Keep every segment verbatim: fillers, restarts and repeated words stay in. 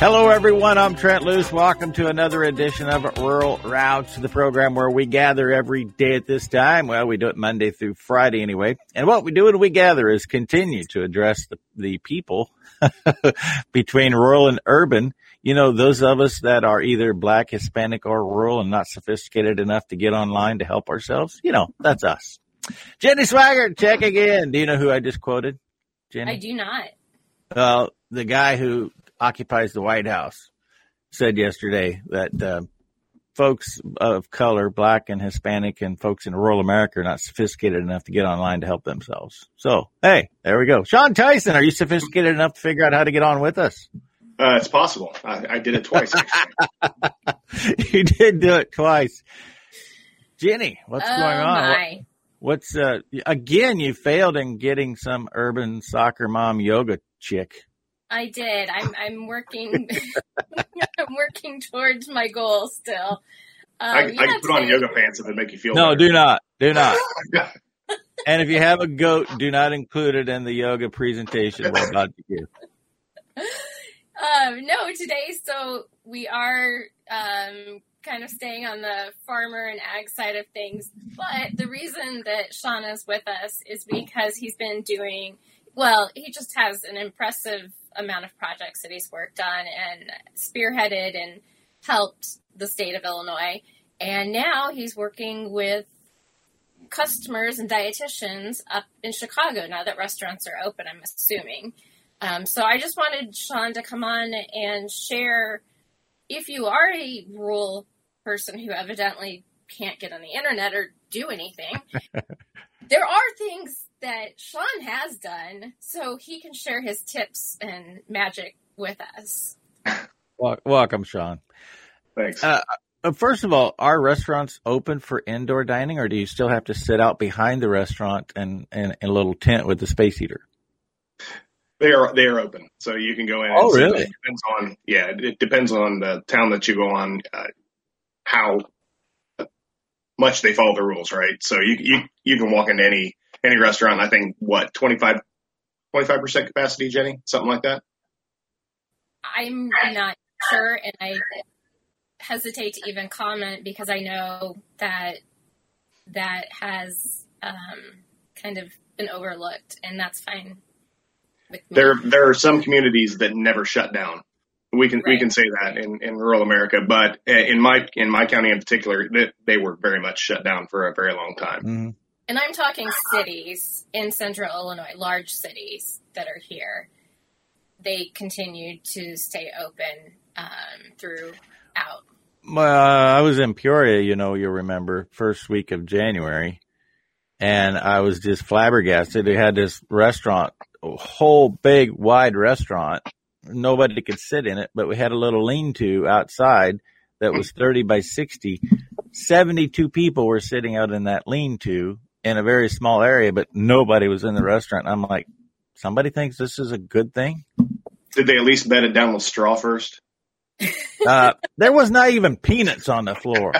Hello, everyone. I'm Trent Luce. Welcome to another edition of Rural Routes, the program where we gather every day at this time. Well, we do it Monday through Friday anyway. And what we do when we gather is continue to address the, the people between rural and urban. You know, those of us that are either black, Hispanic, or rural and not sophisticated enough to get online to help ourselves. You know, that's us. Jenny Swagger, check again. Do you know who I just quoted, Jenny? I do not. Uh, the guy who occupies the White House said yesterday that uh, folks of color, black and Hispanic and folks in rural America are not sophisticated enough to get online to help themselves. So, hey, there we go. Sean Tyson, are you sophisticated enough to figure out how to get on with us? Uh, it's possible. I, I did it twice. You did do it twice. Jenny, what's oh, going on? My. What's uh again, you failed in getting some urban soccer mom yoga chick. I did. I'm I'm working I'm working towards my goal still. Um, I, I can put on yoga pants if it make you feel No, better. do not. Do not. And if you have a goat, do not include it in the yoga presentation we're about to give. Um, no, today so we are um kind of staying on the farmer and ag side of things. But the reason that Sean is with us is because he's been doing, well, he just has an impressive amount of projects that he's worked on and spearheaded and helped the state of Illinois. And now he's working with customers and dietitians up in Chicago now that restaurants are open, I'm assuming. Um, so I just wanted Sean to come on and share, if you are a rural person who evidently can't get on the internet or do anything, there are things that Sean has done, so he can share his tips and magic with us. Welcome, Sean. Thanks. Uh, first of all, are restaurants open for indoor dining, or do you still have to sit out behind the restaurant and in a little tent with the space heater? They are they are open, so you can go in. Oh, and really? It depends on yeah, it depends on the town that you go on, uh, how much they follow the rules, right? So you you you can walk into any any restaurant. I think what twenty-five percent capacity, Jenny, something like that. I'm not sure, and I hesitate to even comment because I know that that has um, kind of been overlooked, and that's fine. There, there are some communities that never shut down. We can, right. we can say that in, in rural America, but in my, in my county in particular, that they, they were very much shut down for a very long time. Mm-hmm. And I'm talking cities in central Illinois, large cities that are here. They continued to stay open um, throughout. Well, uh, I was in Peoria, you know, you'll remember, first week of January, and I was just flabbergasted. They had this restaurant. A whole big wide restaurant. Nobody could sit in it, but we had a little lean-to outside that was thirty by sixty. seventy-two people were sitting out in that lean-to in a very small area, but nobody was in the restaurant. I'm like, somebody thinks this is a good thing? Did they at least bed it down with straw first? Uh, there was not even peanuts on the floor.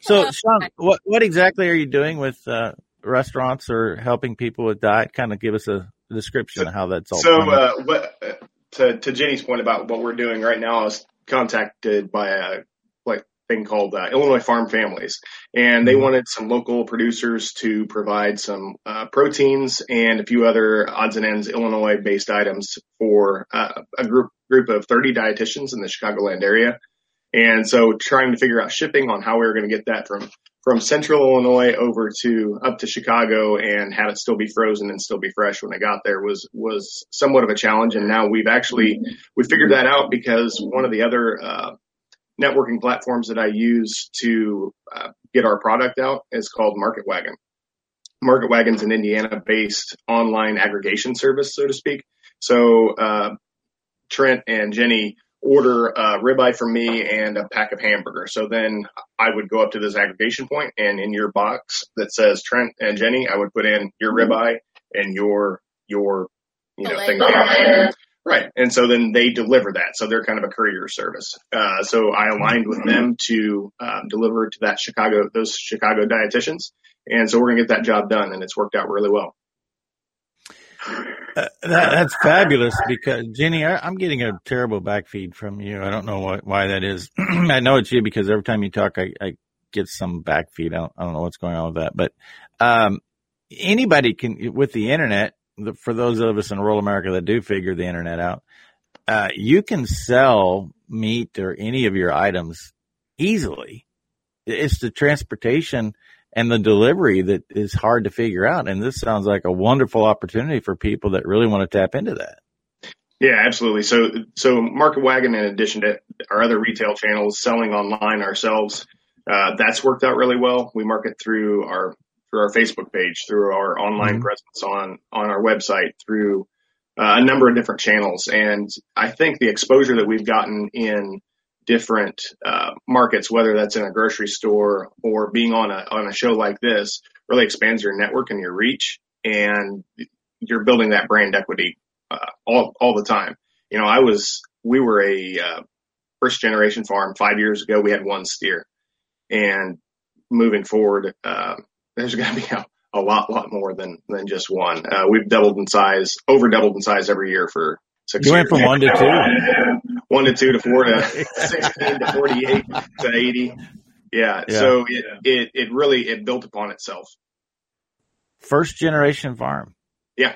So, Sean, what, what exactly are you doing with uh, – restaurants or helping people with diet? Kind of give us a description of how that's all. So, uh, what, to to Jenny's point about what we're doing right now, I was contacted by a like thing called uh, Illinois Farm Families, and they wanted some local producers to provide some uh, proteins and a few other odds and ends Illinois-based items for uh, a group group of thirty dietitians in the Chicagoland area. And so, trying to figure out shipping on how we were going to get that from. from central Illinois over to up to Chicago and had it still be frozen and still be fresh when I got there was, was somewhat of a challenge. And now we've actually, we figured that out because one of the other, uh, networking platforms that I use to uh, get our product out is called Market Wagon. Market Wagon's an Indiana based online aggregation service, so to speak. So, uh, Trent and Jenny order a ribeye from me and a pack of hamburger. So then I would go up to this aggregation point and in your box that says Trent and Jenny, I would put in your ribeye and your, your, you know, oh, thing. Yeah. Right. And so then they deliver that. So they're kind of a courier service. Uh, so I aligned with them to um, deliver to that Chicago, those Chicago dietitians. And so we're going to get that job done and it's worked out really well. Uh, that, that's fabulous, because Jenny, I, I'm getting a terrible backfeed from you. I don't know why, why that is. I know it's you because every time you talk, I, I get some backfeed. I don't, I don't know what's going on with that, but um, anybody can, with the internet. The, for those of us in rural America that do figure the internet out, uh, you can sell meat or any of your items easily. It's the transportation and the delivery that is hard to figure out. And this sounds like a wonderful opportunity for people that really want to tap into that. Yeah, absolutely. So, so Market Wagon, in addition to our other retail channels, selling online ourselves, uh, that's worked out really well. We market through our, through our Facebook page, through our online mm-hmm. presence on, on our website, through uh, a number of different channels. And I think the exposure that we've gotten in different uh, markets, whether that's in a grocery store or being on a, on a show like this, really expands your network and your reach, and you're building that brand equity uh, all, all the time. You know, I was, we were a uh, first generation farm. Five years ago, we had one steer, and moving forward, uh, there's going to be a, a lot, lot more than, than just one. Uh, we've doubled in size, over doubled in size every year for six years. You went from one to two. One to two to four to sixteen to forty-eight to eighty. Yeah. yeah. So it, it, it really, it built upon itself. First generation farm. Yeah.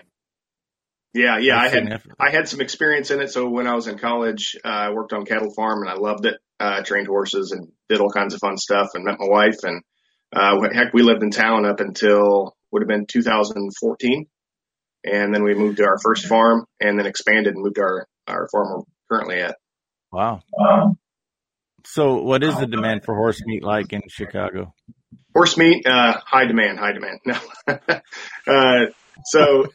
Yeah. Yeah. That's I had, I had some experience in it. So when I was in college, uh, I worked on cattle farm and I loved it. Uh, trained horses and did all kinds of fun stuff and met my wife, and Uh, heck, we lived in town up until would have been two thousand fourteen. And then we moved to our first farm and then expanded and moved to our, our farm we're currently at. Wow. Um, so what is the demand for horse meat like in Chicago? Horse meat, uh, high demand, high demand. No. uh, so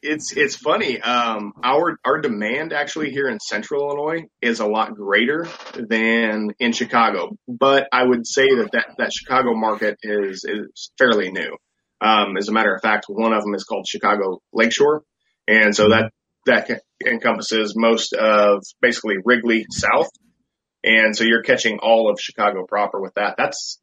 it's, it's funny. Um, our, our demand actually here in central Illinois is a lot greater than in Chicago, but I would say that that, that Chicago market is, is fairly new. Um, as a matter of fact, one of them is called Chicago Lakeshore. And so that, that encompasses most of basically Wrigley South. And so you're catching all of Chicago proper with that. That's,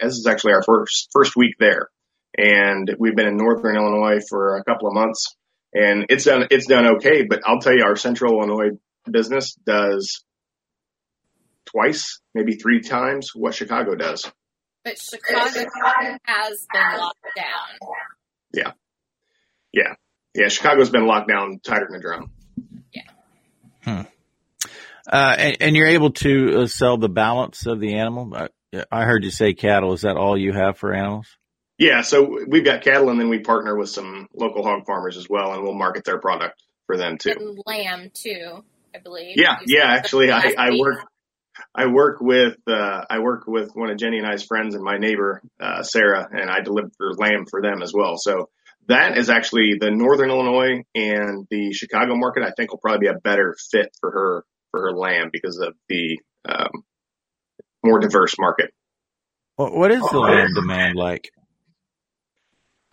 this is actually our first, first week there. And we've been in northern Illinois for a couple of months, and it's done, it's done okay. But I'll tell you, our central Illinois business does twice, maybe three times what Chicago does. But Chicago has been locked down. Yeah. Yeah. Yeah. Chicago's been locked down tighter than a drum. Yeah. Hmm. Uh, and, and you're able to uh, sell the balance of the animal. I, I heard you say cattle. Is that all you have for animals? Yeah, so we've got cattle, and then we partner with some local hog farmers as well, and we'll market their product for them too. And lamb too, I believe. Yeah, yeah. Actually, I, I work, I work with, uh, I work with one of Jenny and I's friends and my neighbor uh, Sarah, and I deliver lamb for them as well. So that is actually the northern Illinois and the Chicago market. I think will probably be a better fit for her for her lamb because of the um, more diverse market. Well, what is the lamb demand like?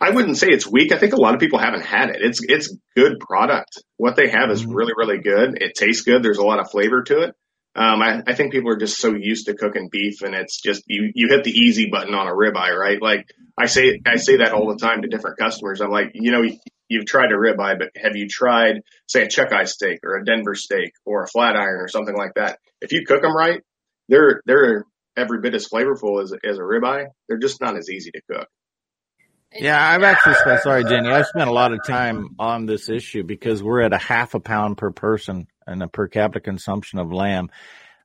I wouldn't say it's weak. I think a lot of people haven't had it. It's it's good product. What they have is really, really good. It tastes good. There's a lot of flavor to it. Um, I, I think people are just so used to cooking beef, and it's just you, you hit the easy button on a ribeye, right? Like I say I say that all the time to different customers. I'm like, you know, you've tried a ribeye, but have you tried, say, a Chuckeye steak or a Denver steak or a flat iron or something like that? If you cook them right, they're they're every bit as flavorful as as a ribeye. They're just not as easy to cook. Yeah, I've actually spent, sorry, Jenny, I've spent a lot of time on this issue because we're at a half a pound per person and a per capita consumption of lamb.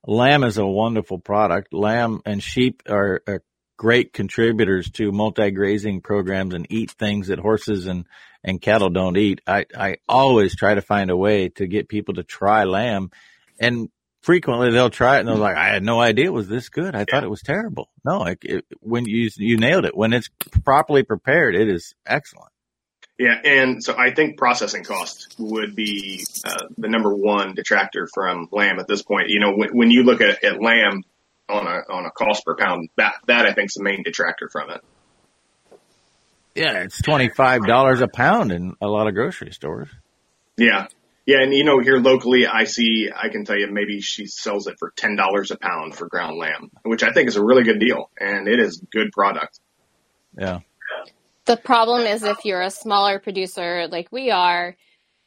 Lamb is a wonderful product. Lamb and sheep are, are great contributors to multi-grazing programs and eat things that horses and, and cattle don't eat. I, I always try to find a way to get people to try lamb, and frequently they'll try it and they're like, I had no idea it was this good. I yeah. thought it was terrible. No, it, it, when you, you nailed it. When it's properly prepared, it is excellent. Yeah. And so I think processing cost would be uh, the number one detractor from lamb at this point. You know, when, when you look at, at lamb on a, on a cost per pound, that, that I think is the main detractor from it. Yeah. It's twenty-five dollars a pound in a lot of grocery stores. Yeah. Yeah, and you know, here locally, I see, I can tell you maybe she sells it for ten dollars a pound for ground lamb, which I think is a really good deal, and it is good product. Yeah. The problem is if you're a smaller producer like we are,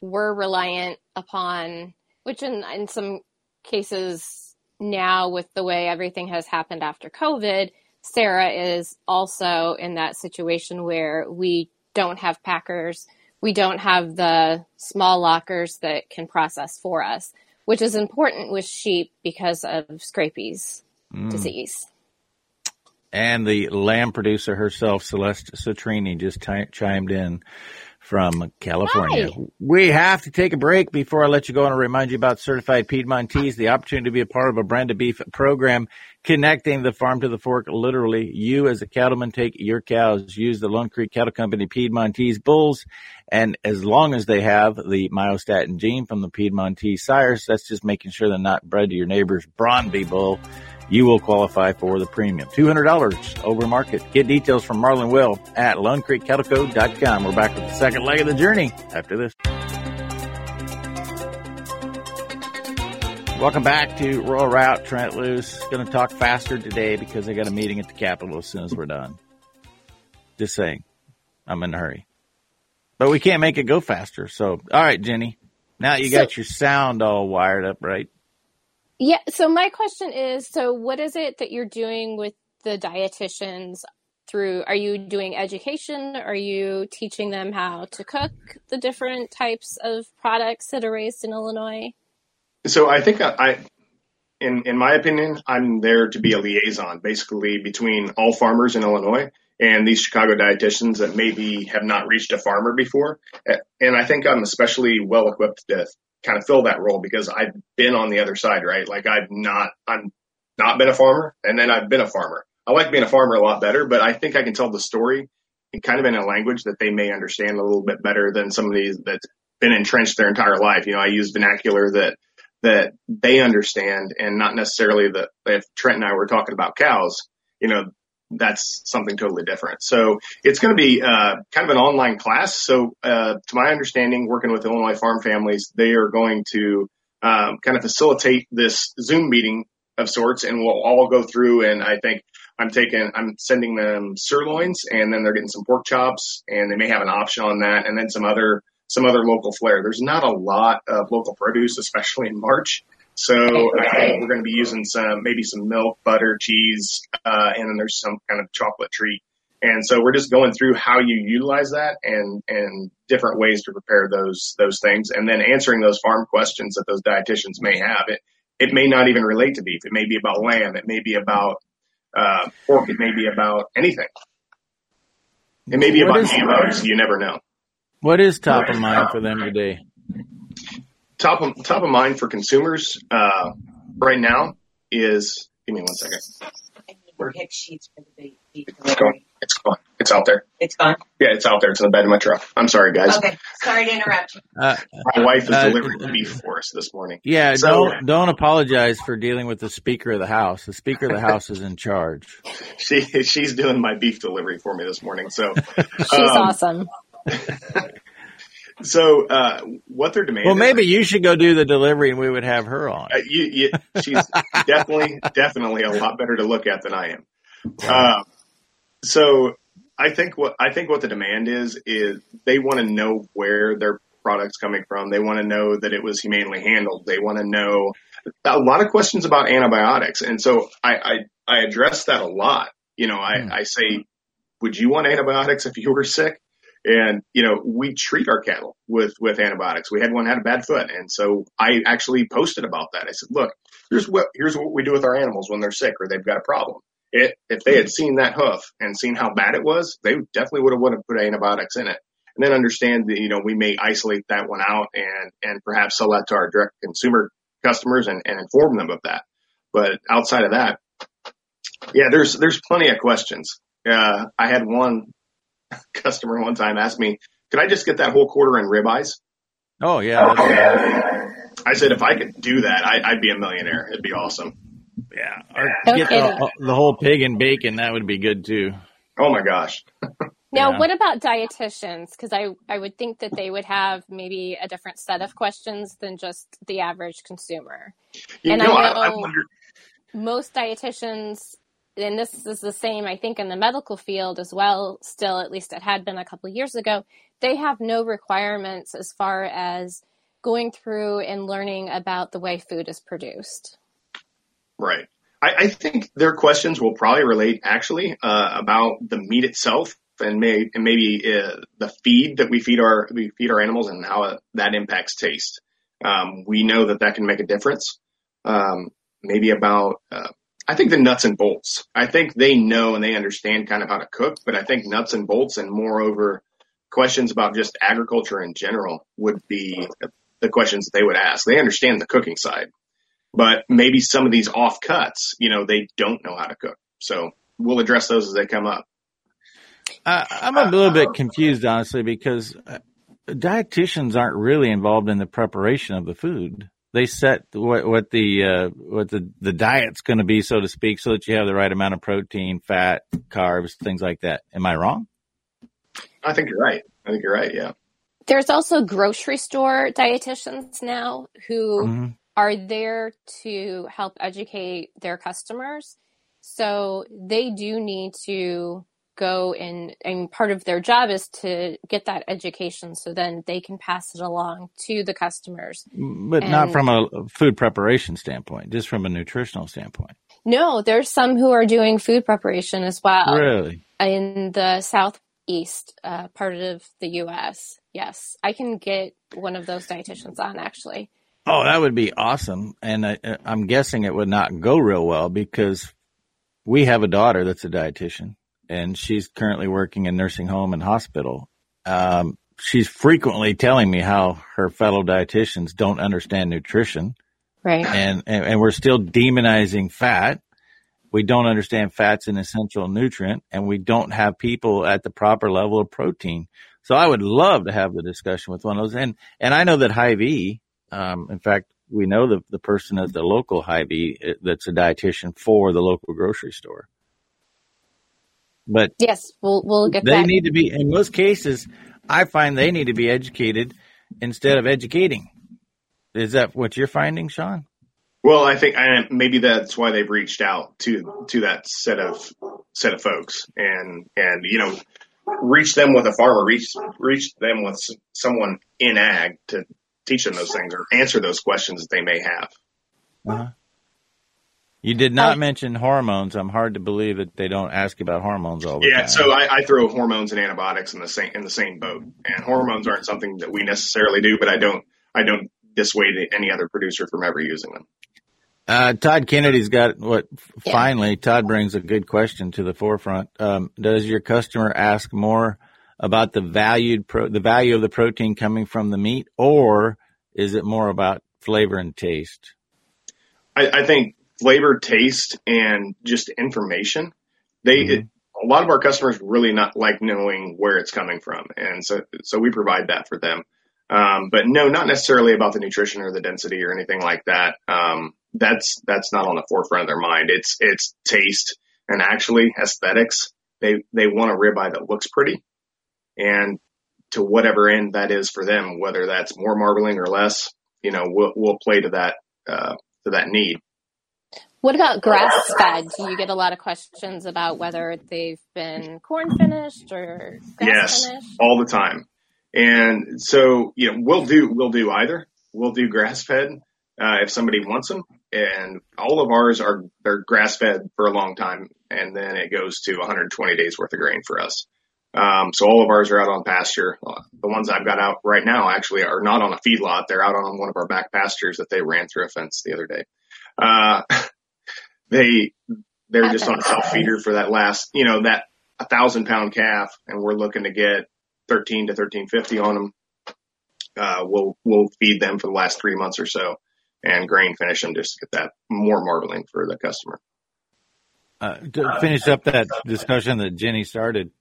were reliant upon, which in, in some cases now with the way everything has happened after COVID, Sarah is also in that situation where we don't have packers. We don't have the small lockers that can process for us, which is important with sheep because of Scrapie's mm. disease. And the lamb producer herself, Celeste Citrini, just t- chimed in from California. Hi. We have to take a break. Before I let you go, I want to remind you about Certified Piedmontese, the opportunity to be a part of a brand of beef program connecting the farm to the fork. Literally, you as a cattleman take your cows, use the Lone Creek Cattle Company Piedmontese bulls, and as long as they have the myostatin gene from the Piedmontese sires, that's just making sure they're not bred to your neighbor's Brondby bull, you will qualify for the premium. two hundred dollars over market. Get details from Marlon Will at lone creek cattle co dot com. We're back with the second leg of the journey after this. Welcome back to Rural Route. Trent Luce. Going to talk faster today because I got a meeting at the Capitol as soon as we're done. Just saying. I'm in a hurry. But we can't make it go faster. So, all right, Jenny. Now you got your sound all wired up, right? Yeah. So my question is, so what is it that you're doing with the dietitians through, are you doing education? Are you teaching them how to cook the different types of products that are raised in Illinois? So I think I, in, in my opinion, I'm there to be a liaison basically between all farmers in Illinois and these Chicago dietitians that maybe have not reached a farmer before. And I think I'm especially well equipped to kind of fill that role because I've been on the other side, right? Like I've not, I'm not been a farmer and then I've been a farmer. I like being a farmer a lot better, but I think I can tell the story and kind of in a language that they may understand a little bit better than somebody that's been entrenched their entire life. You know, I use vernacular that, that they understand and not necessarily that if Trent and I were talking about cows, you know, that's something totally different. So it's going to be uh, kind of an online class. So uh, to my understanding, working with Illinois Farm Families, they are going to um, kind of facilitate this Zoom meeting of sorts, and we'll all go through. And I think I'm taking, I'm sending them sirloins, and then they're getting some pork chops, and they may have an option on that, and then some other some other local flair. There's not a lot of local produce, especially in March. So uh, we're going to be using some, maybe some milk, butter, cheese, uh, and then there's some kind of chocolate treat. And so we're just going through how you utilize that and, and different ways to prepare those, those things. And then answering those farm questions that those dietitians may have. It, it may not even relate to beef. It may be about lamb. It may be about, uh, pork. It may be about anything. It may be what about animals. You never know. What is top of mind for them today? Top of, top of mind for consumers uh, right now is – give me one second. I need to pick sheets for the big – It's gone. It's gone. It's out there. It's gone? Yeah, it's out there. It's in the bed of my truck. I'm sorry, guys. Okay. Sorry to interrupt you. Uh, my wife is uh, delivering uh, beef for us this morning. Yeah, so, don't, don't apologize for dealing with the Speaker of the House. The Speaker of the House is in charge. She She's doing my beef delivery for me this morning. So she's um, awesome. So, uh, what they're demanding. Well, maybe you should go do the delivery and we would have her on. Uh, you, you, she's definitely, definitely a lot better to look at than I am. Uh, so I think what, I think what the demand is, is they want to know where their product's coming from. They want to know that it was humanely handled. They want to know a lot of questions about antibiotics. And so I, I, I address that a lot. You know, I, mm. I say, would you want antibiotics if you were sick? And, you know, we treat our cattle with, with antibiotics. We had one had a bad foot. And so I actually posted about that. I said, look, here's what, here's what we do with our animals when they're sick or they've got a problem. It, if they had seen that hoof and seen how bad it was, they definitely would have wanted to put antibiotics in it. And then understand that, you know, we may isolate that one out and, and perhaps sell that to our direct consumer customers and, and inform them of that. But outside of that, yeah, there's, there's plenty of questions. Uh, I had one customer one time asked me, could I just get that whole quarter in ribeyes? Oh, yeah. Oh, yeah. I said, if I could do that, I, I'd be a millionaire. It'd be awesome. Yeah. Or okay. Get the, the whole pig and bacon. That would be good, too. Oh, my gosh. Now, yeah. What about dietitians? Because I, I would think that they would have maybe a different set of questions than just the average consumer. You and know, I know I, I wonder... most dietitians... and this is the same, I think, in the medical field as well, still, at least it had been a couple of years ago, they have no requirements as far as going through and learning about the way food is produced. Right. I, I think their questions will probably relate actually uh, about the meat itself and, may, and maybe uh, the feed that we feed our we feed our animals and how uh, that impacts taste. Um, we know that that can make a difference. Um, maybe about, uh, I think the nuts and bolts. I think they know and they understand kind of how to cook, but I think nuts and bolts and moreover questions about just agriculture in general would be the questions that they would ask. They understand the cooking side, but maybe some of these off cuts, you know, they don't know how to cook. So we'll address those as they come up. Uh, I'm a little uh, bit confused, honestly, because dietitians aren't really involved in the preparation of the food. They set what, what the uh, what the, the diet's going to be, so to speak, so that you have the right amount of protein, fat, carbs, things like that. Am I wrong? I think you're right. I think you're right, yeah. There's also grocery store dietitians now who mm-hmm. are there to help educate their customers. So they do need to go in, and part of their job is to get that education so then they can pass it along to the customers. But and not from a food preparation standpoint, just from a nutritional standpoint. No, there's some who are doing food preparation as well. Really? In the southeast uh, part of the U S. Yes. I can get one of those dietitians on actually. Oh, that would be awesome. And I, I'm guessing it would not go real well because we have a daughter that's a dietitian. And she's currently working in nursing home and hospital. Um, she's frequently telling me how her fellow dietitians don't understand nutrition. Right. And, and, and we're still demonizing fat. We don't understand fat's an essential nutrient, and we don't have people at the proper level of protein. So I would love to have the discussion with one of those. And, and I know that Hy-Vee, um, in fact, we know the, the person at the local Hy-Vee that's a dietitian for the local grocery store. But yes, we'll we'll get. They that. need to be in most cases. I find they need to be educated instead of educating. Is that what you're finding, Sean? Well, I think I, maybe that's why they've reached out to to that set of set of folks, and and you know, reach them with a farmer, reach reach them with someone in ag to teach them those things or answer those questions that they may have. Uh-huh. You did not I, mention hormones. I'm hard to believe that they don't ask about hormones all the yeah, time. Yeah, so I, I throw hormones and antibiotics in the same in the same boat. And hormones aren't something that we necessarily do, but I don't I don't dissuade any other producer from ever using them. Uh, Todd Kennedy's got what? Yeah. Finally, Todd brings a good question to the forefront. Um, does your customer ask more about the valued pro, the value of the protein coming from the meat, or is it more about flavor and taste? I, I think. Flavor, taste, and just information. They mm-hmm. it, a lot of our customers really not like knowing where it's coming from, and so so we provide that for them. Um, but no, not necessarily about the nutrition or the density or anything like that. Um, that's that's not on the forefront of their mind. It's it's taste and actually aesthetics. They they want a ribeye that looks pretty, and to whatever end that is for them, whether that's more marbling or less, you know, we'll we'll play to that uh, to that need. What about grass-fed? Do you get a lot of questions about whether they've been corn-finished or grass-finished? Yes, all the time. And so, you know, we'll do we'll do either. We'll do grass-fed uh, if somebody wants them, and all of ours are they're grass-fed for a long time, and then it goes to one hundred twenty days worth of grain for us. Um, so all of ours are out on pasture. The ones I've got out right now actually are not on a feedlot. They're out on one of our back pastures that they ran through a fence the other day. Uh, They, they're just on a self feeder for that last, you know, that a thousand pound calf, and we're looking to get thirteen to thirteen fifty on them. Uh, we'll, we'll feed them for the last three months or so and grain finish them just to get that more marbling for the customer. Uh, to finish up that discussion that Jenny started,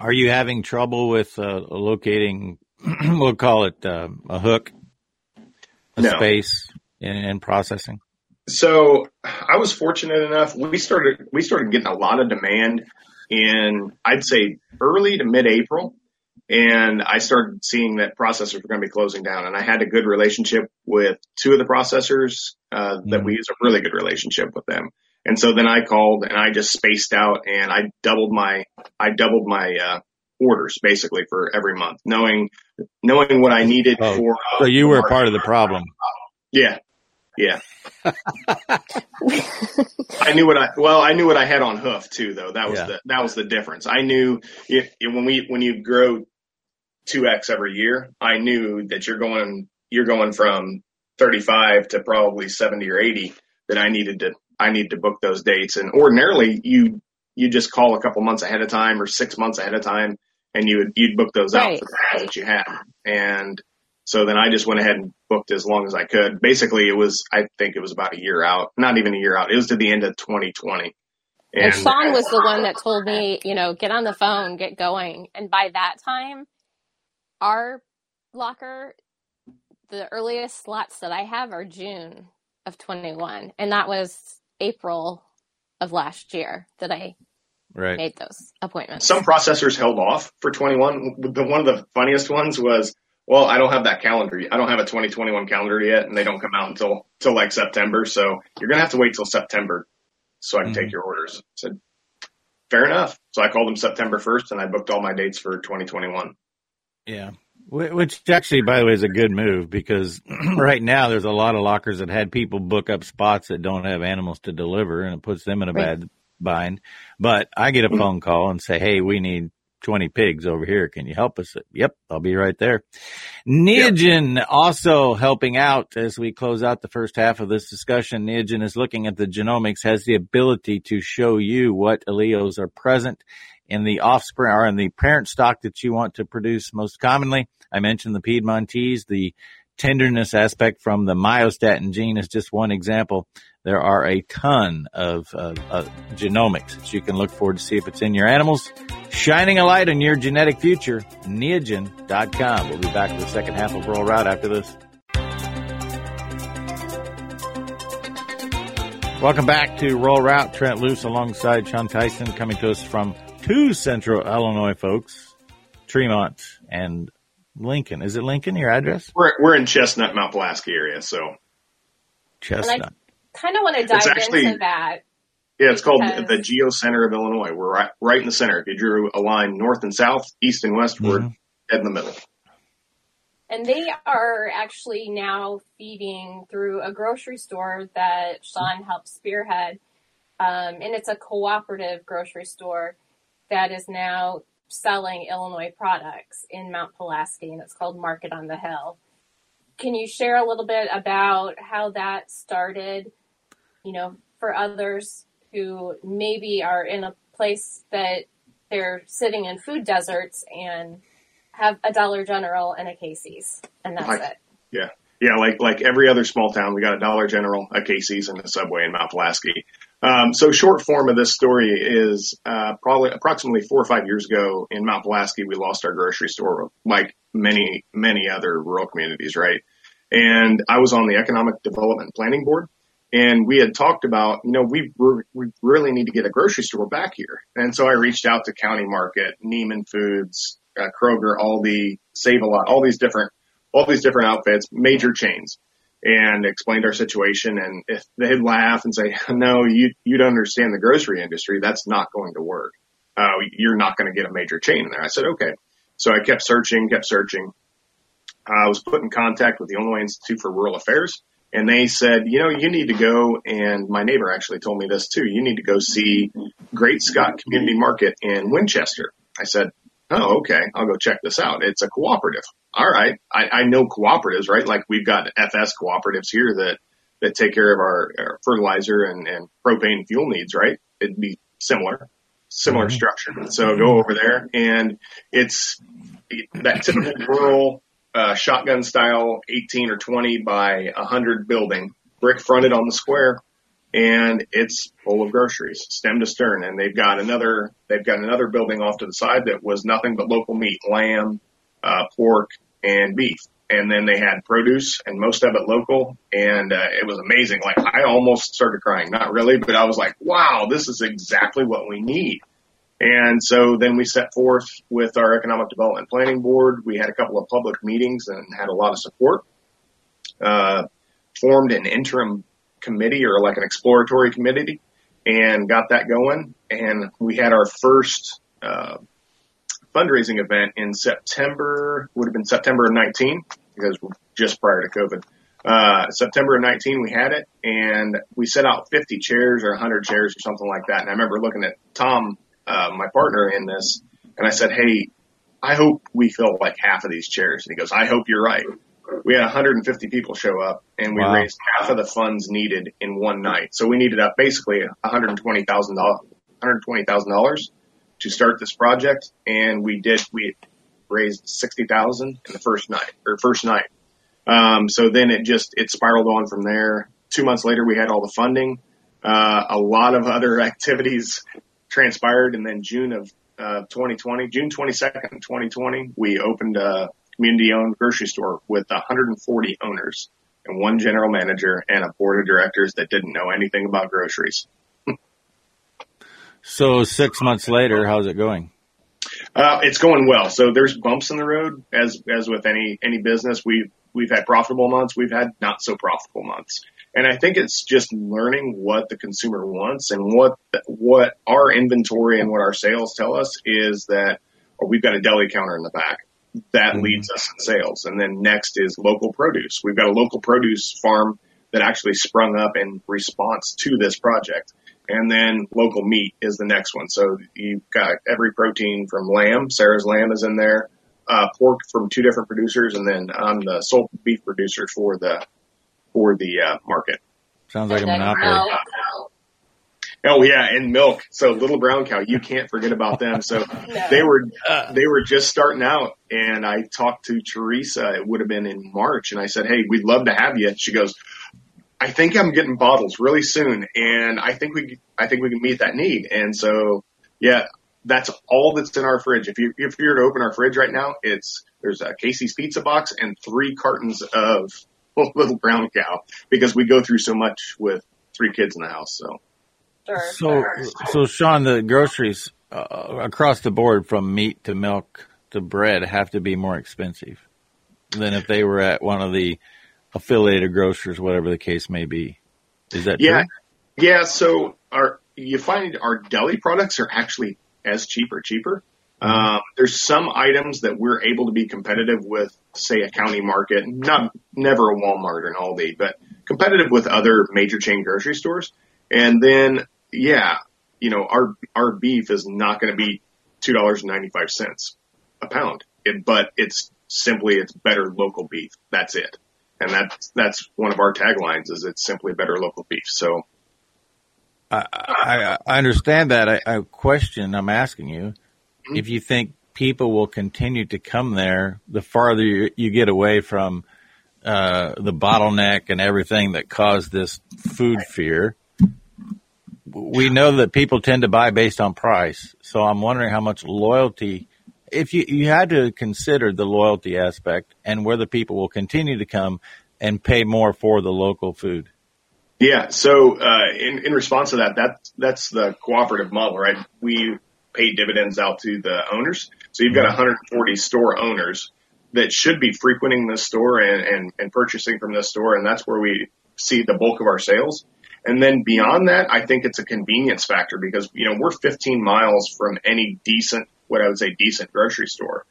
are you having trouble with, uh, locating, we'll call it, uh, a hook, a no. space in, in processing? So I was fortunate enough. We started we started getting a lot of demand in, I'd say, early to mid-April, and I started seeing that processors were going to be closing down. And I had a good relationship with two of the processors uh, that mm-hmm. we use, a really good relationship with them. And so then I called and I just spaced out and I doubled my I doubled my uh, orders basically for every month, knowing knowing what I needed oh, for. Uh, so you were part of the problem. Yeah. Yeah. I knew what I, well, I knew what I had on hoof too, though. That was yeah. the, that was the difference. I knew if, if when we, when you grow two X every year, I knew that you're going, you're going from thirty-five to probably seventy or eighty, that I needed to, I needed to book those dates. And ordinarily you, you just call a couple months ahead of time or six months ahead of time, and you would, you'd book those right. out for the guys that you had. And so then I just went ahead and booked as long as I could. Basically, it was, I think it was about a year out, not even a year out. It was to the end of twenty twenty. And, and Sean was the one that told me, you know, get on the phone, get going. And by that time, our locker, the earliest slots that I have are June of twenty-one. And that was April of last year that I right. made those appointments. Some processors held off for twenty-one. The, one of the funniest ones was, well, I don't have that calendar. I don't have a twenty twenty-one calendar yet, and they don't come out until, until like September. So you're going to have to wait till September so I can mm-hmm. take your orders. I said, fair enough. So I called them September first, and I booked all my dates for twenty twenty-one. Yeah, which actually, by the way, is a good move, because right now there's a lot of lockers that had people book up spots that don't have animals to deliver, and it puts them in a right. bad bind. But I get a phone call and say, hey, we need twenty pigs over here. Can you help us? Yep, I'll be right there. Neogen yep. also helping out as we close out the first half of this discussion. Neogen is looking at the genomics, has the ability to show you what alleles are present in the offspring or in the parent stock that you want to produce most commonly. I mentioned the Piedmontese. The tenderness aspect from the myostatin gene is just one example. There are a ton of uh, uh, genomics that you can look for to see if it's in your animals. Shining a light on your genetic future, neogen dot com. We'll be back to the second half of Rural Route after this. Welcome back to Rural Route. Trent Luce alongside Sean Tyson, coming to us from two central Illinois folks, Tremont and Lincoln. Is it Lincoln, your address? We're we're in Chestnut, Mount Pulaski area, so. Chestnut. Kind of want to dive it's actually, into that. Yeah, it's because... called the Geo Center of Illinois. We're right, right in the center. If you drew a line north and south, east and west, we're mm-hmm. dead in the middle. And they are actually now feeding through a grocery store that Sean helped spearhead. Um, and it's a cooperative grocery store that is now selling Illinois products in Mount Pulaski, and it's called Market on the Hill. Can you share a little bit about how that started? You know, for others who maybe are in a place that they're sitting in food deserts and have a Dollar General and a Casey's, and that's like, it. Yeah. Yeah. Like, like every other small town, we got a Dollar General, a Casey's, and a Subway in Mount Pulaski. Um, so short form of this story is, uh, probably approximately four or five years ago in Mount Pulaski, we lost our grocery store, like many, many other rural communities. Right. And I was on the Economic Development Planning Board. And we had talked about, you know, we we really need to get a grocery store back here. And so I reached out to County Market, Neiman Foods, uh, Kroger, Aldi, Save a Lot, all these different, all these different outfits, major chains, and explained our situation. And if they'd laugh and say, no, you, you don't understand the grocery industry. That's not going to work. Uh, you're not going to get a major chain in there. I said, okay. So I kept searching, kept searching. I was put in contact with the Illinois Institute for Rural Affairs. And they said, you know, you need to go, and my neighbor actually told me this too, you need to go see Great Scott Community Market in Winchester. I said, oh, okay, I'll go check this out. It's a cooperative. All right. I, I know cooperatives, right? Like we've got F S cooperatives here that, that take care of our, our fertilizer and, and propane fuel needs, right? It'd be similar, similar structure. So go over there, and it's that typical rural Uh, shotgun style, eighteen or twenty by one hundred building, brick fronted on the square, and it's full of groceries, stem to stern. And they've got another, they've got another building off to the side that was nothing but local meat, lamb, uh, pork, and beef. And then they had produce, and most of it local. And uh, it was amazing. Like I almost started crying, not really, but I was like, wow, this is exactly what we need. And so then we set forth with our Economic Development Planning Board. We had a couple of public meetings and had a lot of support, uh, formed an interim committee or like an exploratory committee, and got that going. And we had our first, uh, fundraising event in September, would have been September of nineteen, because just prior to COVID. Uh, September of nineteen, we had it, and we set out fifty chairs or one hundred chairs or something like that. And I remember looking at Tom, uh, my partner in this, and I said, hey, I hope we fill like half of these chairs. And he goes, I hope you're right. We had one hundred fifty people show up, and we wow. raised half of the funds needed in one night. So we needed up basically one hundred twenty thousand dollars to start this project, and we did. We raised sixty thousand dollars in the first night or first night. Um, so then it just it spiraled on from there. Two months later, we had all the funding. Uh, a lot of other activities transpired, and then June of uh, twenty twenty, June twenty-second, twenty twenty, we opened a community-owned grocery store with one hundred forty owners and one general manager and a board of directors that didn't know anything about groceries. So six months later, how's it going? Uh, it's going well. So there's bumps in the road, as as with any any business. We've we've had profitable months, we've had not so profitable months, and I think it's just learning what the consumer wants and what the, what our inventory and what our sales tell us is that oh, we've got a deli counter in the back. That mm-hmm. leads us in sales. And then next is local produce. We've got a local produce farm that actually sprung up in response to this project. And then local meat is the next one. So you've got every protein from lamb. Sarah's lamb is in there. Uh, pork from two different producers. And then I'm the sole beef producer for the for the uh, market. Sounds like a monopoly. Oh, yeah, and milk. So Little Brown Cow, you can't forget about them. So no. they were they were just starting out, and I talked to Teresa. It would have been in March, and I said, hey, we'd love to have you. She goes, I think I'm getting bottles really soon, and I think we I think we can meet that need. And so, yeah, that's all that's in our fridge. If you if you're to open our fridge right now, it's there's a Casey's Pizza Box and three cartons of Little Brown Cow, because we go through so much with three kids in the house, so. So, so Sean, the groceries uh, across the board from meat to milk to bread have to be more expensive than if they were at one of the affiliated grocers, whatever the case may be. Is that yeah. true? Yeah. So our, you find our deli products are actually as cheap or cheaper. Mm-hmm. Um, there's some items that we're able to be competitive with, say, a county market, not never a Walmart or an Aldi, but competitive with other major chain grocery stores. And then, yeah, you know, our our beef is not going to be two dollars and ninety-five cents a pound, it, but it's simply it's better local beef. That's it. And that's that's one of our taglines is it's simply better local beef. So I, I, I understand that. I, I question I'm asking you mm-hmm. if you think people will continue to come there the farther you, you get away from uh, the bottleneck and everything that caused this food fear. We know that people tend to buy based on price. So I'm wondering how much loyalty, if you, you had to consider the loyalty aspect and whether people will continue to come and pay more for the local food. Yeah. So uh, in, in response to that, that, that's the cooperative model, right? We pay dividends out to the owners. So you've got one hundred forty store owners that should be frequenting this store and, and, and purchasing from this store. And that's where we see the bulk of our sales. And then beyond that, I think it's a convenience factor because, you know, we're fifteen miles from any decent, what I would say, decent grocery store.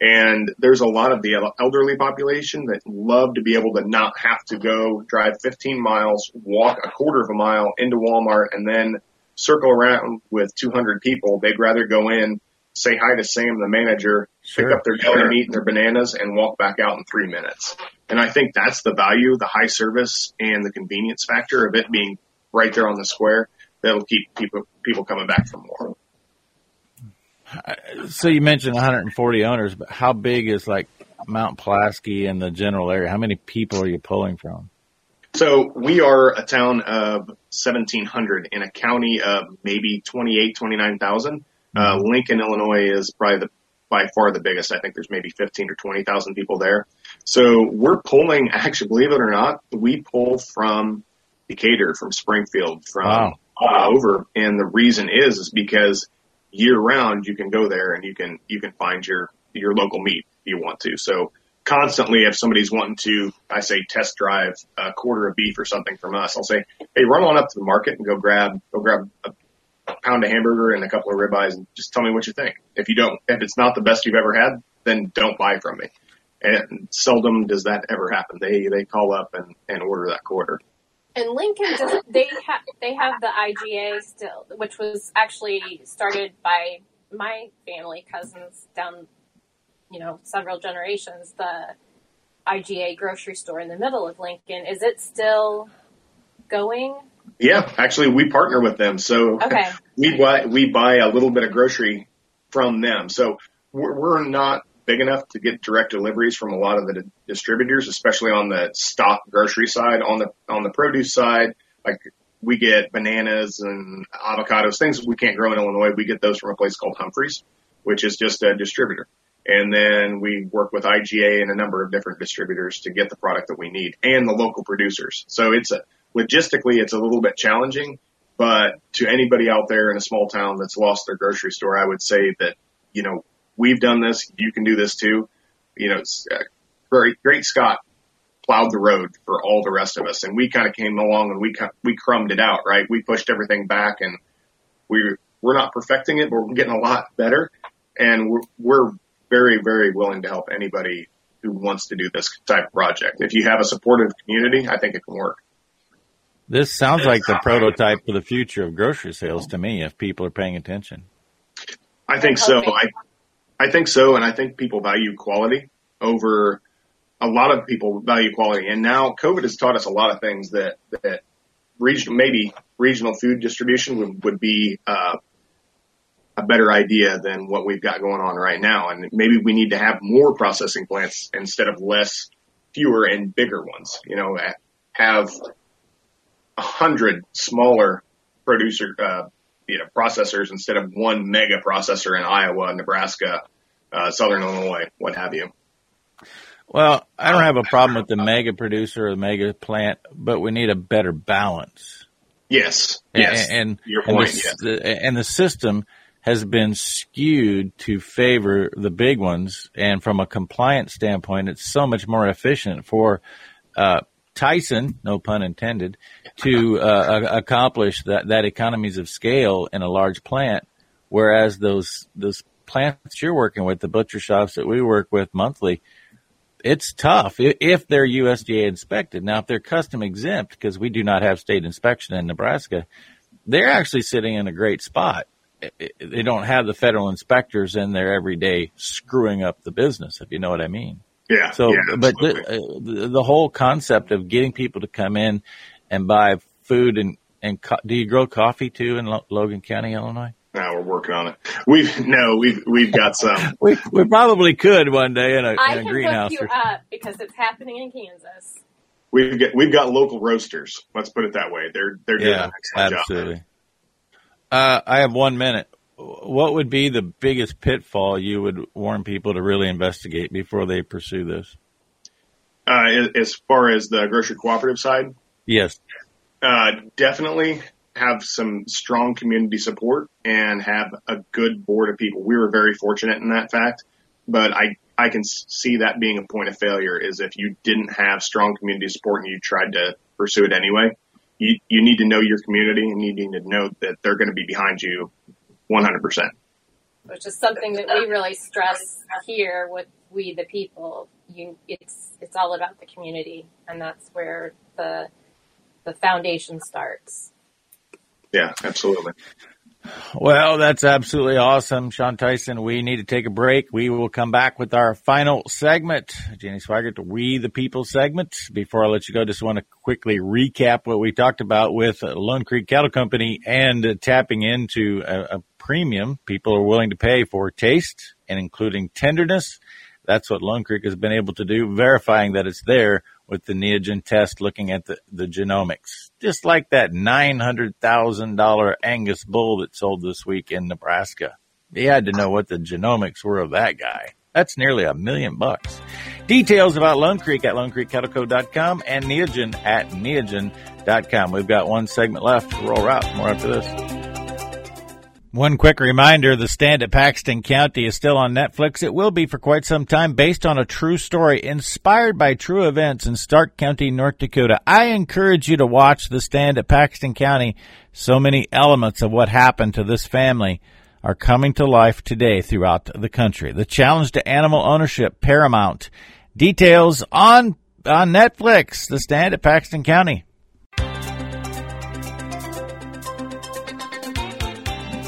And there's a lot of the elderly population that love to be able to not have to go drive fifteen miles, walk a quarter of a mile into Walmart and then circle around with two hundred people. They'd rather go in, say hi to Sam, the manager, sure, pick up their deli sure. meat and their bananas and walk back out in three minutes. And I think that's the value, the high service and the convenience factor of it being right there on the square that'll keep people people coming back for more. So you mentioned one hundred forty owners, but how big is like Mount Pulaski and the general area? How many people are you pulling from? So we are a town of seventeen hundred in a county of maybe twenty-eight, twenty-nine thousand. Uh, Lincoln, Illinois is probably the, by far the biggest. I think there's maybe fifteen or twenty thousand people there. So we're pulling, actually, believe it or not, we pull from Decatur, from Springfield, from wow. all over. And the reason is, is because year round you can go there and you can, you can find your, your local meat if you want to. So constantly if somebody's wanting to, I say test drive a quarter of beef or something from us, I'll say, hey, run on up to the market and go grab, go grab a pound of hamburger and a couple of ribeyes and just tell me what you think. If you don't, if it's not the best you've ever had, then don't buy from me. And seldom does that ever happen. They they call up and, and order that quarter. And Lincoln, just, they have they have the I G A still, which was actually started by my family cousins down, you know, several generations. The I G A grocery store in the middle of Lincoln, is it still going? Yeah, actually, we partner with them, so okay. we buy we buy a little bit of grocery from them. So we're, we're not big enough to get direct deliveries from a lot of the di- distributors, especially on the stock grocery side. On the on the produce side, like we get bananas and avocados, things we can't grow in Illinois. We get those from a place called Humphreys, which is just a distributor. And then we work with I G A and a number of different distributors to get the product that we need and the local producers. So it's a, logistically, it's a little bit challenging, but to anybody out there in a small town that's lost their grocery store, I would say that, you know, we've done this. You can do this too. You know, it's, uh, Great, Great Scott plowed the road for all the rest of us. And we kind of came along and we, we crumbed it out, right? We pushed everything back and we, we're not perfecting it, but we're getting a lot better. And we're, we're very, very willing to help anybody who wants to do this type of project. If you have a supportive community, I think it can work. This sounds like the prototype for the future of grocery sales to me, if people are paying attention. I think so. I, I think so. And I think people value quality over a lot of people value quality. And now COVID has taught us a lot of things that, that region, maybe regional food distribution would, would be uh, a better idea than what we've got going on right now. And maybe we need to have more processing plants instead of less, fewer and bigger ones, you know, have a hundred smaller producer, uh, you know, processors instead of one mega processor in Iowa, Nebraska, uh, Southern Illinois, what have you. Well, I don't have a problem with the mega producer or the mega plant, but we need a better balance. Yes. Yes. And, and, your point, and, the, yes. The, and the system has been skewed to favor the big ones. And from a compliance standpoint, it's so much more efficient for, uh, Tyson, no pun intended, to uh, accomplish that, that economies of scale in a large plant, whereas those those plants you're working with, the butcher shops that we work with monthly, it's tough if they're U S D A inspected. Now, if they're custom exempt, because we do not have state inspection in Nebraska, they're actually sitting in a great spot. They don't have the federal inspectors in there every day screwing up the business, if you know what I mean. Yeah. So, yeah, but the, uh, the whole concept of getting people to come in and buy food and, and co- do you grow coffee too in Lo- Logan County, Illinois? No, we're working on it. We've, no, we've, we've got some. we we probably could one day in a, I in a greenhouse. I can hook you or... up because it's happening in Kansas. We've got, we've got local roasters. Let's put it that way. They're, they're doing yeah, an excellent absolutely. Job. Uh, I have one minute. What would be the biggest pitfall you would warn people to really investigate before they pursue this? Uh, as far as the grocery cooperative side? Yes. Uh, definitely have some strong community support and have a good board of people. We were very fortunate in that fact, but I, I can see that being a point of failure is if you didn't have strong community support and you tried to pursue it anyway. You, you need to know your community and you need to know that they're going to be behind you one hundred percent. Which is something that we really stress here with We the People. You, it's it's all about the community, and that's where the the foundation starts. Yeah, absolutely. Well, that's absolutely awesome, Sean Tyson. We need to take a break. We will come back with our final segment, Jenny Swagger, We the People segment. Before I let you go, just want to quickly recap what we talked about with Lone Creek Cattle Company and tapping into a, a premium people are willing to pay for taste and including tenderness. That's what Lone Creek has been able to do, verifying that it's there with the Neogen test, looking at the, the genomics. Just like that nine hundred thousand dollars Angus bull that sold this week in Nebraska. They had to know what the genomics were of that guy. That's nearly a million bucks. Details about Lone Creek at Lone Creek Cattle Co dot com and Neogen at Neogen dot com. We've got one segment left. Roll out. More after this. One quick reminder, The Stand at Paxton County is still on Netflix. It will be for quite some time, based on a true story, inspired by true events in Stark County, North Dakota. I encourage you to watch The Stand at Paxton County. So many elements of what happened to this family are coming to life today throughout the country. The challenge to animal ownership, paramount. Details on, on Netflix, The Stand at Paxton County.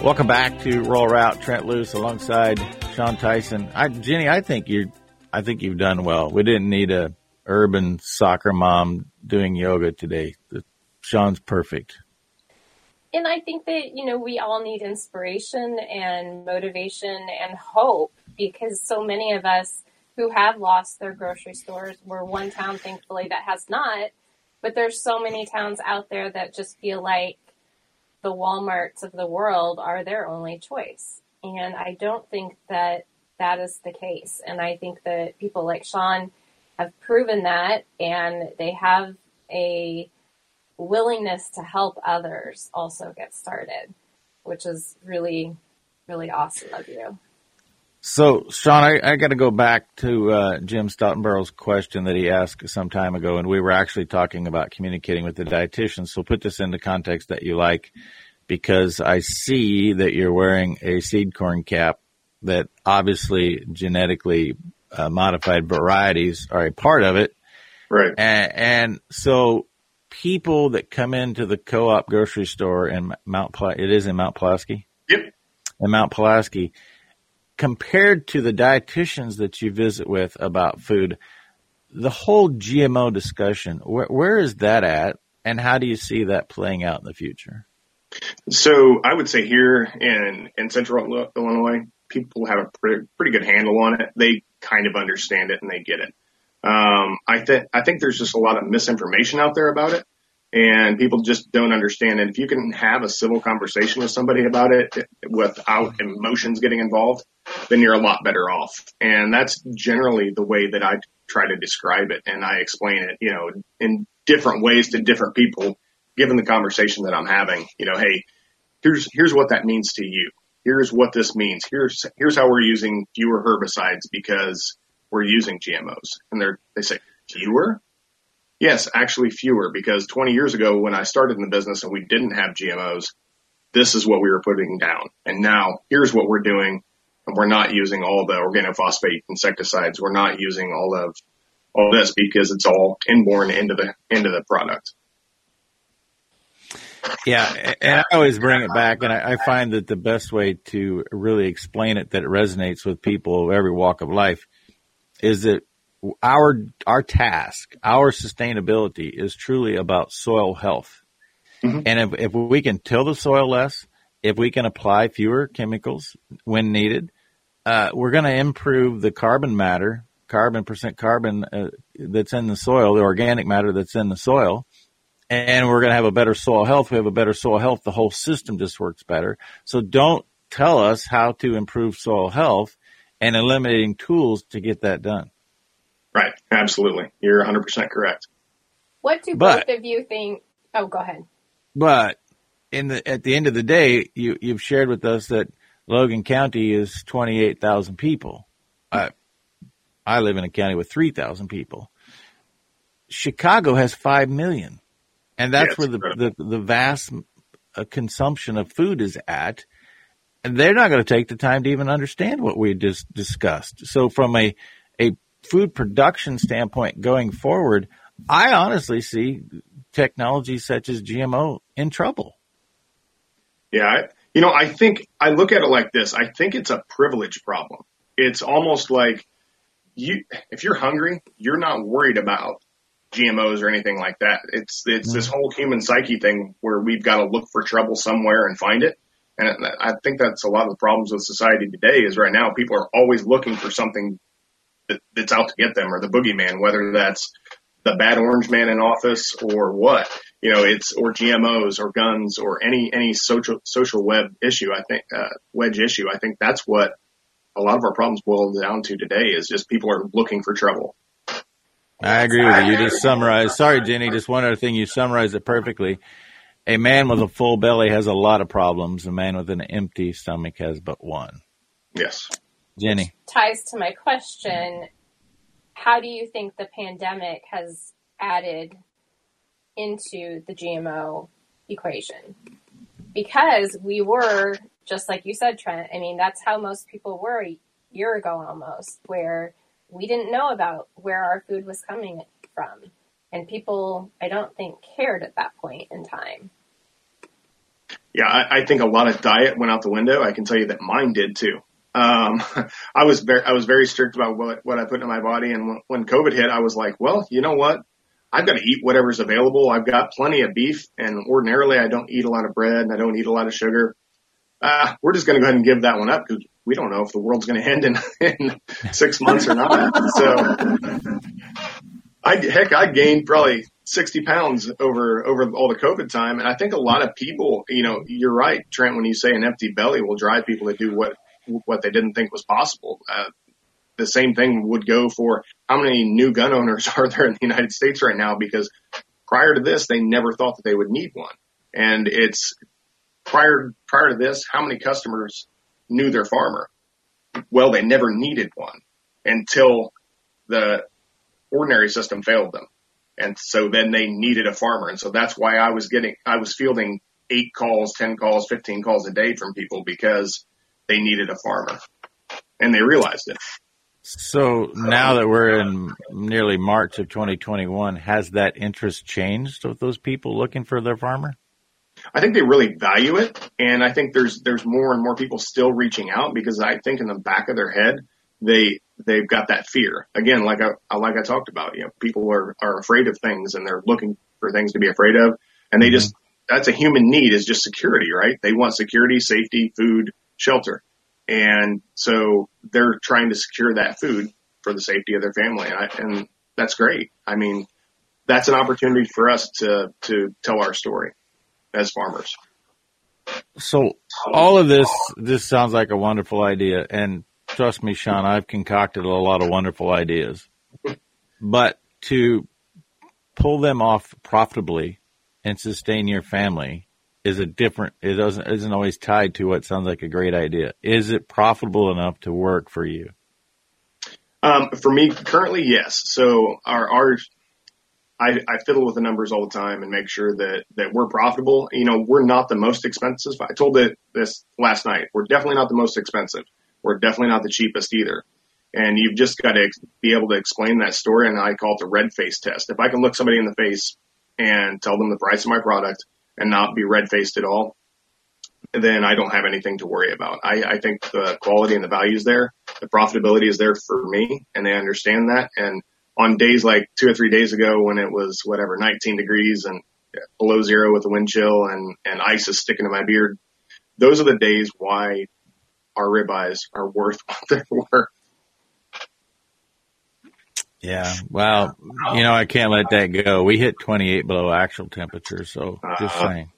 Welcome back to Rural Route. Trent Luce alongside Sean Tyson. I, Jenny, I think you, I think you've done well. We didn't need a urban soccer mom doing yoga today. The, Sean's perfect. And I think that, you know, we all need inspiration and motivation and hope, because so many of us who have lost their grocery stores, we're one town, thankfully, that has not. But there's so many towns out there that just feel like the Walmarts of the world are their only choice. And I don't think that that is the case. And I think that people like Sean have proven that, and they have a willingness to help others also get started, which is really, really awesome of you. So, Sean, I, I got to go back to uh, Jim Stottenborough's question that he asked some time ago, and we were actually talking about communicating with the dietitian. So put this into context that you like, because I see that you're wearing a seed corn cap that obviously genetically uh, modified varieties are a part of it. Right. And, and so people that come into the co-op grocery store in Mount Pulaski, it is in Mount Pulaski? Yep. In Mount Pulaski. Compared to the dietitians that you visit with about food, the whole G M O discussion, where, where is that at, and how do you see that playing out in the future? So I would say here in, in central Illinois, people have a pretty, pretty good handle on it. They kind of understand it and they get it. Um, I, th- I think there's just a lot of misinformation out there about it, and people just don't understand it. If you can have a civil conversation with somebody about it without emotions getting involved, then you're a lot better off. And that's generally the way that I try to describe it. And I explain it, you know, in different ways to different people, given the conversation that I'm having. You know, hey, here's, here's what that means to you. Here's what this means. Here's, here's how we're using fewer herbicides because we're using G M Os. And they're, they say, fewer? Yes, actually fewer, because twenty years ago when I started in the business and we didn't have G M Os, this is what we were putting down. And now here's what we're doing. And we're not using all the organophosphate insecticides. We're not using all of all this because it's all inborn into the into the product. Yeah, and I always bring it back, and I, I find that the best way to really explain it that it resonates with people of every walk of life is that our our task, our sustainability is truly about soil health. Mm-hmm. And if, if we can till the soil less, if we can apply fewer chemicals when needed, uh, we're going to improve the carbon matter, carbon percent carbon uh, that's in the soil, the organic matter that's in the soil, and we're going to have a better soil health. We have a better soil health. The whole system just works better. So don't tell us how to improve soil health and eliminating tools to get that done. Right. Absolutely. You're one hundred percent correct. What do but, both of you think? Oh, go ahead. But in the, at the end of the day, you, you've shared with us that Logan County is twenty-eight thousand people. I, I live in a county with three thousand people. Chicago has five million. And that's yeah, where the, the, the vast uh, consumption of food is at. And they're not going to take the time to even understand what we just discussed. So from a, a food production standpoint going forward, I honestly see technology such as G M O in trouble. Yeah. I, you know, I think I look at it like this. I think it's a privilege problem. It's almost like you, if you're hungry, you're not worried about G M Os or anything like that. It's, it's mm-hmm. this whole human psyche thing where we've got to look for trouble somewhere and find it. And I think that's a lot of the problems with society today is right now people are always looking for something that's out to get them, or the boogeyman, whether that's the bad orange man in office or what, you know, it's, or G M Os or guns or any, any social, social web issue. I think, uh, wedge issue. I think that's what a lot of our problems boil down to today is just people are looking for trouble. I agree with you. You just summarized. Sorry, Jenny. Just one other thing. You summarized it perfectly. A man with a full belly has a lot of problems. A man with an empty stomach has but one. Yes. Jenny. Which ties to my question. How do you think the pandemic has added into the G M O equation? Because we were, just like you said, Trent, I mean, that's how most people were a year ago almost, where we didn't know about where our food was coming from. And people, I don't think, cared at that point in time. Yeah, I, I think a lot of diet went out the window. I can tell you that mine did too. Um, I was very, I was very strict about what, what I put in my body. And when, when COVID hit, I was like, well, you know what? I've got to eat whatever's available. I've got plenty of beef, and ordinarily I don't eat a lot of bread and I don't eat a lot of sugar. Uh, we're just going to go ahead and give that one up because we don't know if the world's going to end in, in six months or not. So I, heck, I gained probably sixty pounds over, over all the COVID time. And I think a lot of people, you know, you're right, Trent, when you say an empty belly will drive people to do what, what they didn't think was possible. Uh, The same thing would go for how many new gun owners are there in the United States right now? Because prior to this, they never thought that they would need one. And it's prior, prior to this, how many customers knew their farmer? Well, they never needed one until the ordinary system failed them. And so then they needed a farmer. And so that's why I was getting, I was fielding eight calls, ten calls, fifteen calls a day from people because they needed a farmer and they realized it. So now that we're in nearly March of twenty twenty-one, has that interest changed with those people looking for their farmer? I think they really value it. And I think there's, there's more and more people still reaching out because I think in the back of their head, they, they've got that fear. Again, like I, like I talked about, you know, people are, are afraid of things and they're looking for things to be afraid of. And they just, that's a human need, is just security, right? They want security, safety, food, shelter. And so they're trying to secure that food for the safety of their family. And, I, and that's great. I mean, that's an opportunity for us to, to tell our story as farmers. So all of this, this sounds like a wonderful idea. And trust me, Sean, I've concocted a lot of wonderful ideas. But to pull them off profitably and sustain your family is a different, it doesn't, isn't always tied to what sounds like a great idea. Is it profitable enough to work for you? Um, for me currently, yes. So our, our, I, I fiddle with the numbers all the time and make sure that, that we're profitable. You know, we're not the most expensive. I told it this last night. We're definitely not the most expensive. We're definitely not the cheapest either. And you've just got to ex- be able to explain that story. And I call it the red face test. If I can look somebody in the face and tell them the price of my product and not be red-faced at all, then I don't have anything to worry about. I, I think the quality and the value is there. The profitability is there for me, and they understand that. And on days like two or three days ago when it was, whatever, nineteen degrees and below zero with the wind chill and, and ice is sticking to my beard, those are the days why our ribeyes are worth what they're worth. Yeah. Well, you know, I can't let that go. We hit twenty-eight below actual temperature. So just uh, saying.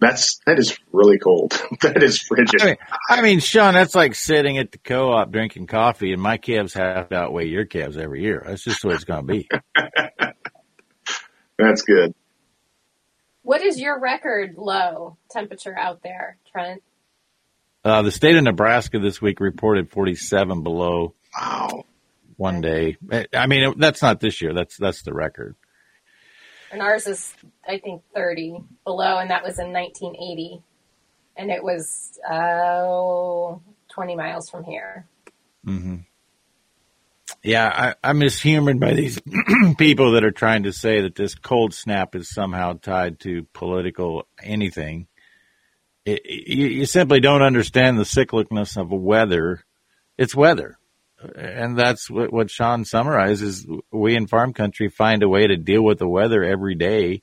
That's, that is really cold. That is frigid. I mean, I mean, Sean, that's like sitting at the co-op drinking coffee and my calves have to outweigh your calves every year. That's just the way it's going to be. That's good. What is your record low temperature out there, Trent? Uh, the state of Nebraska this week reported forty-seven below. Wow. One day. I mean, that's not this year. That's that's the record. And ours is, I think, thirty below, and that was in nineteen eighty. And it was uh, twenty miles from here. Mm-hmm. Yeah, I, I'm just humored by these people that are trying to say that this cold snap is somehow tied to political anything. It, you, you simply don't understand the cyclicness of weather. It's weather. And that's what, what Sean summarizes. We in farm country find a way to deal with the weather every day,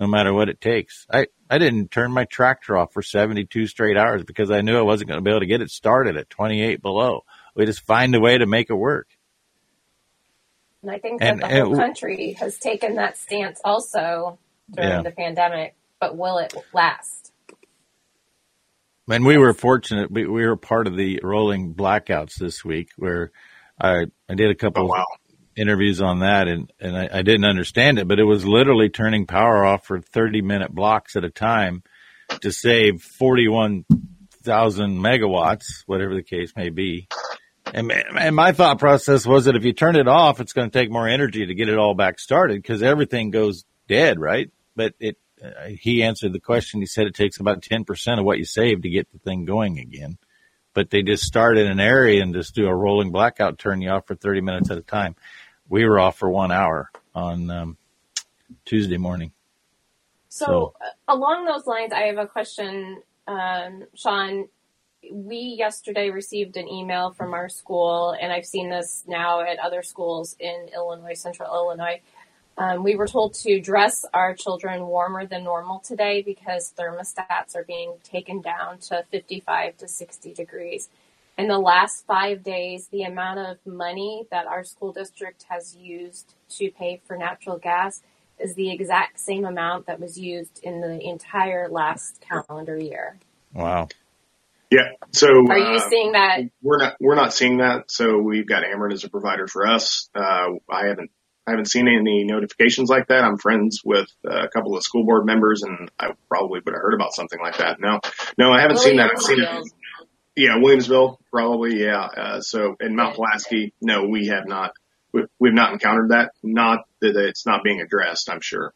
no matter what it takes. I, I didn't turn my tractor off for seventy-two straight hours because I knew I wasn't going to be able to get it started at twenty-eight below. We just find a way to make it work. And I think that and, the whole and, country has taken that stance also during yeah. the pandemic, but will it last? And we were fortunate. We, we were part of the rolling blackouts this week where I, I did a couple oh, wow. interviews on that, and, and I, I didn't understand it, but it was literally turning power off for thirty-minute blocks at a time to save forty-one thousand megawatts, whatever the case may be. And, and my thought process was that if you turn it off, it's going to take more energy to get it all back started because everything goes dead, right? But it, uh, he answered the question. He said it takes about ten percent of what you save to get the thing going again. But they just start in an area and just do a rolling blackout, turn you off for thirty minutes at a time. We were off for one hour on um, Tuesday morning. So, so along those lines, I have a question, um, Sean. We yesterday received an email from our school, and I've seen this now at other schools in Illinois, Central Illinois. Um, we were told to dress our children warmer than normal today because thermostats are being taken down to fifty-five to sixty degrees. In the last five days, the amount of money that our school district has used to pay for natural gas is the exact same amount that was used in the entire last calendar year. Wow. Yeah. So are you uh, seeing that? We're not, we're not seeing that. So we've got Ameren as a provider for us. Uh, I haven't, I haven't seen any notifications like that. I'm friends with a couple of school board members, and I probably would have heard about something like that. No, no, I haven't seen that. I've seen it. Yeah. Williamsville, probably. Yeah. Uh, so in Mount Pulaski, no, we have not, we've, we've not encountered that. Not that it's not being addressed, I'm sure.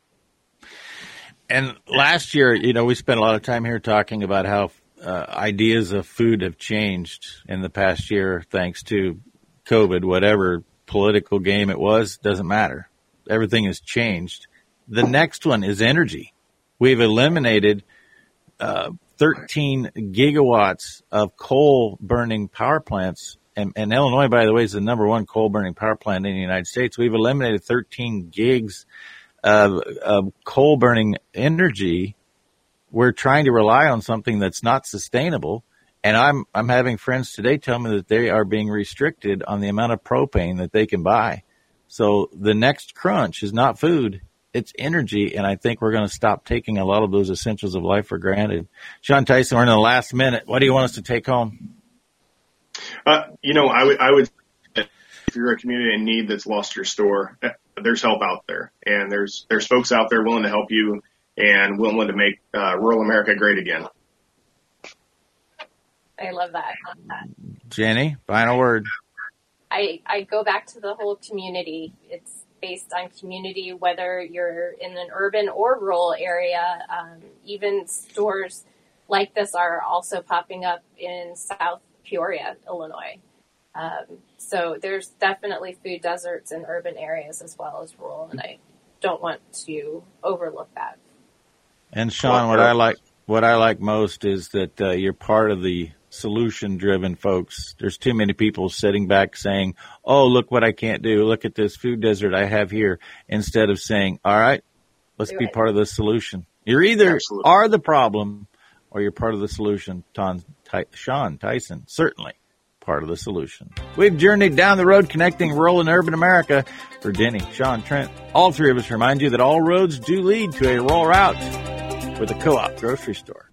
And last year, you know, we spent a lot of time here talking about how Uh, ideas of food have changed in the past year thanks to COVID, whatever political game it was, doesn't matter. Everything has changed. The next one is energy. We've eliminated uh, thirteen gigawatts of coal-burning power plants. And, and Illinois, by the way, is the number one coal-burning power plant in the United States. We've eliminated thirteen gigs of, of coal-burning energy. We're trying to rely on something that's not sustainable. And I'm, I'm having friends today tell me that they are being restricted on the amount of propane that they can buy. So the next crunch is not food, it's energy. And I think we're going to stop taking a lot of those essentials of life for granted. Sean Tyson, we're in the last minute. What do you want us to take home? Uh, you know, I would, I would, if you're a community in need that's lost your store, there's help out there, and there's, there's folks out there willing to help you and willing to make uh, rural America great again. I love that. I love that. Jenny, final word. I, I go back to the whole community. It's based on community, whether you're in an urban or rural area. Um, even stores like this are also popping up in South Peoria, Illinois. Um, so there's definitely food deserts in urban areas as well as rural, and I don't want to overlook that. And Sean, what I like, what I like most is that uh, you're part of the solution-driven folks. There's too many people sitting back saying, "Oh, look what I can't do! Look at this food desert I have here." Instead of saying, "All right, let's be part of the solution." You're either Absolutely. Are the problem, or you're part of the solution. Ton, Ty, Sean Tyson, certainly part of the solution. We've journeyed down the road connecting rural and urban America. For Jenny, Sean, Trent, all three of us remind you that all roads do lead to a rural route with a co-op grocery store.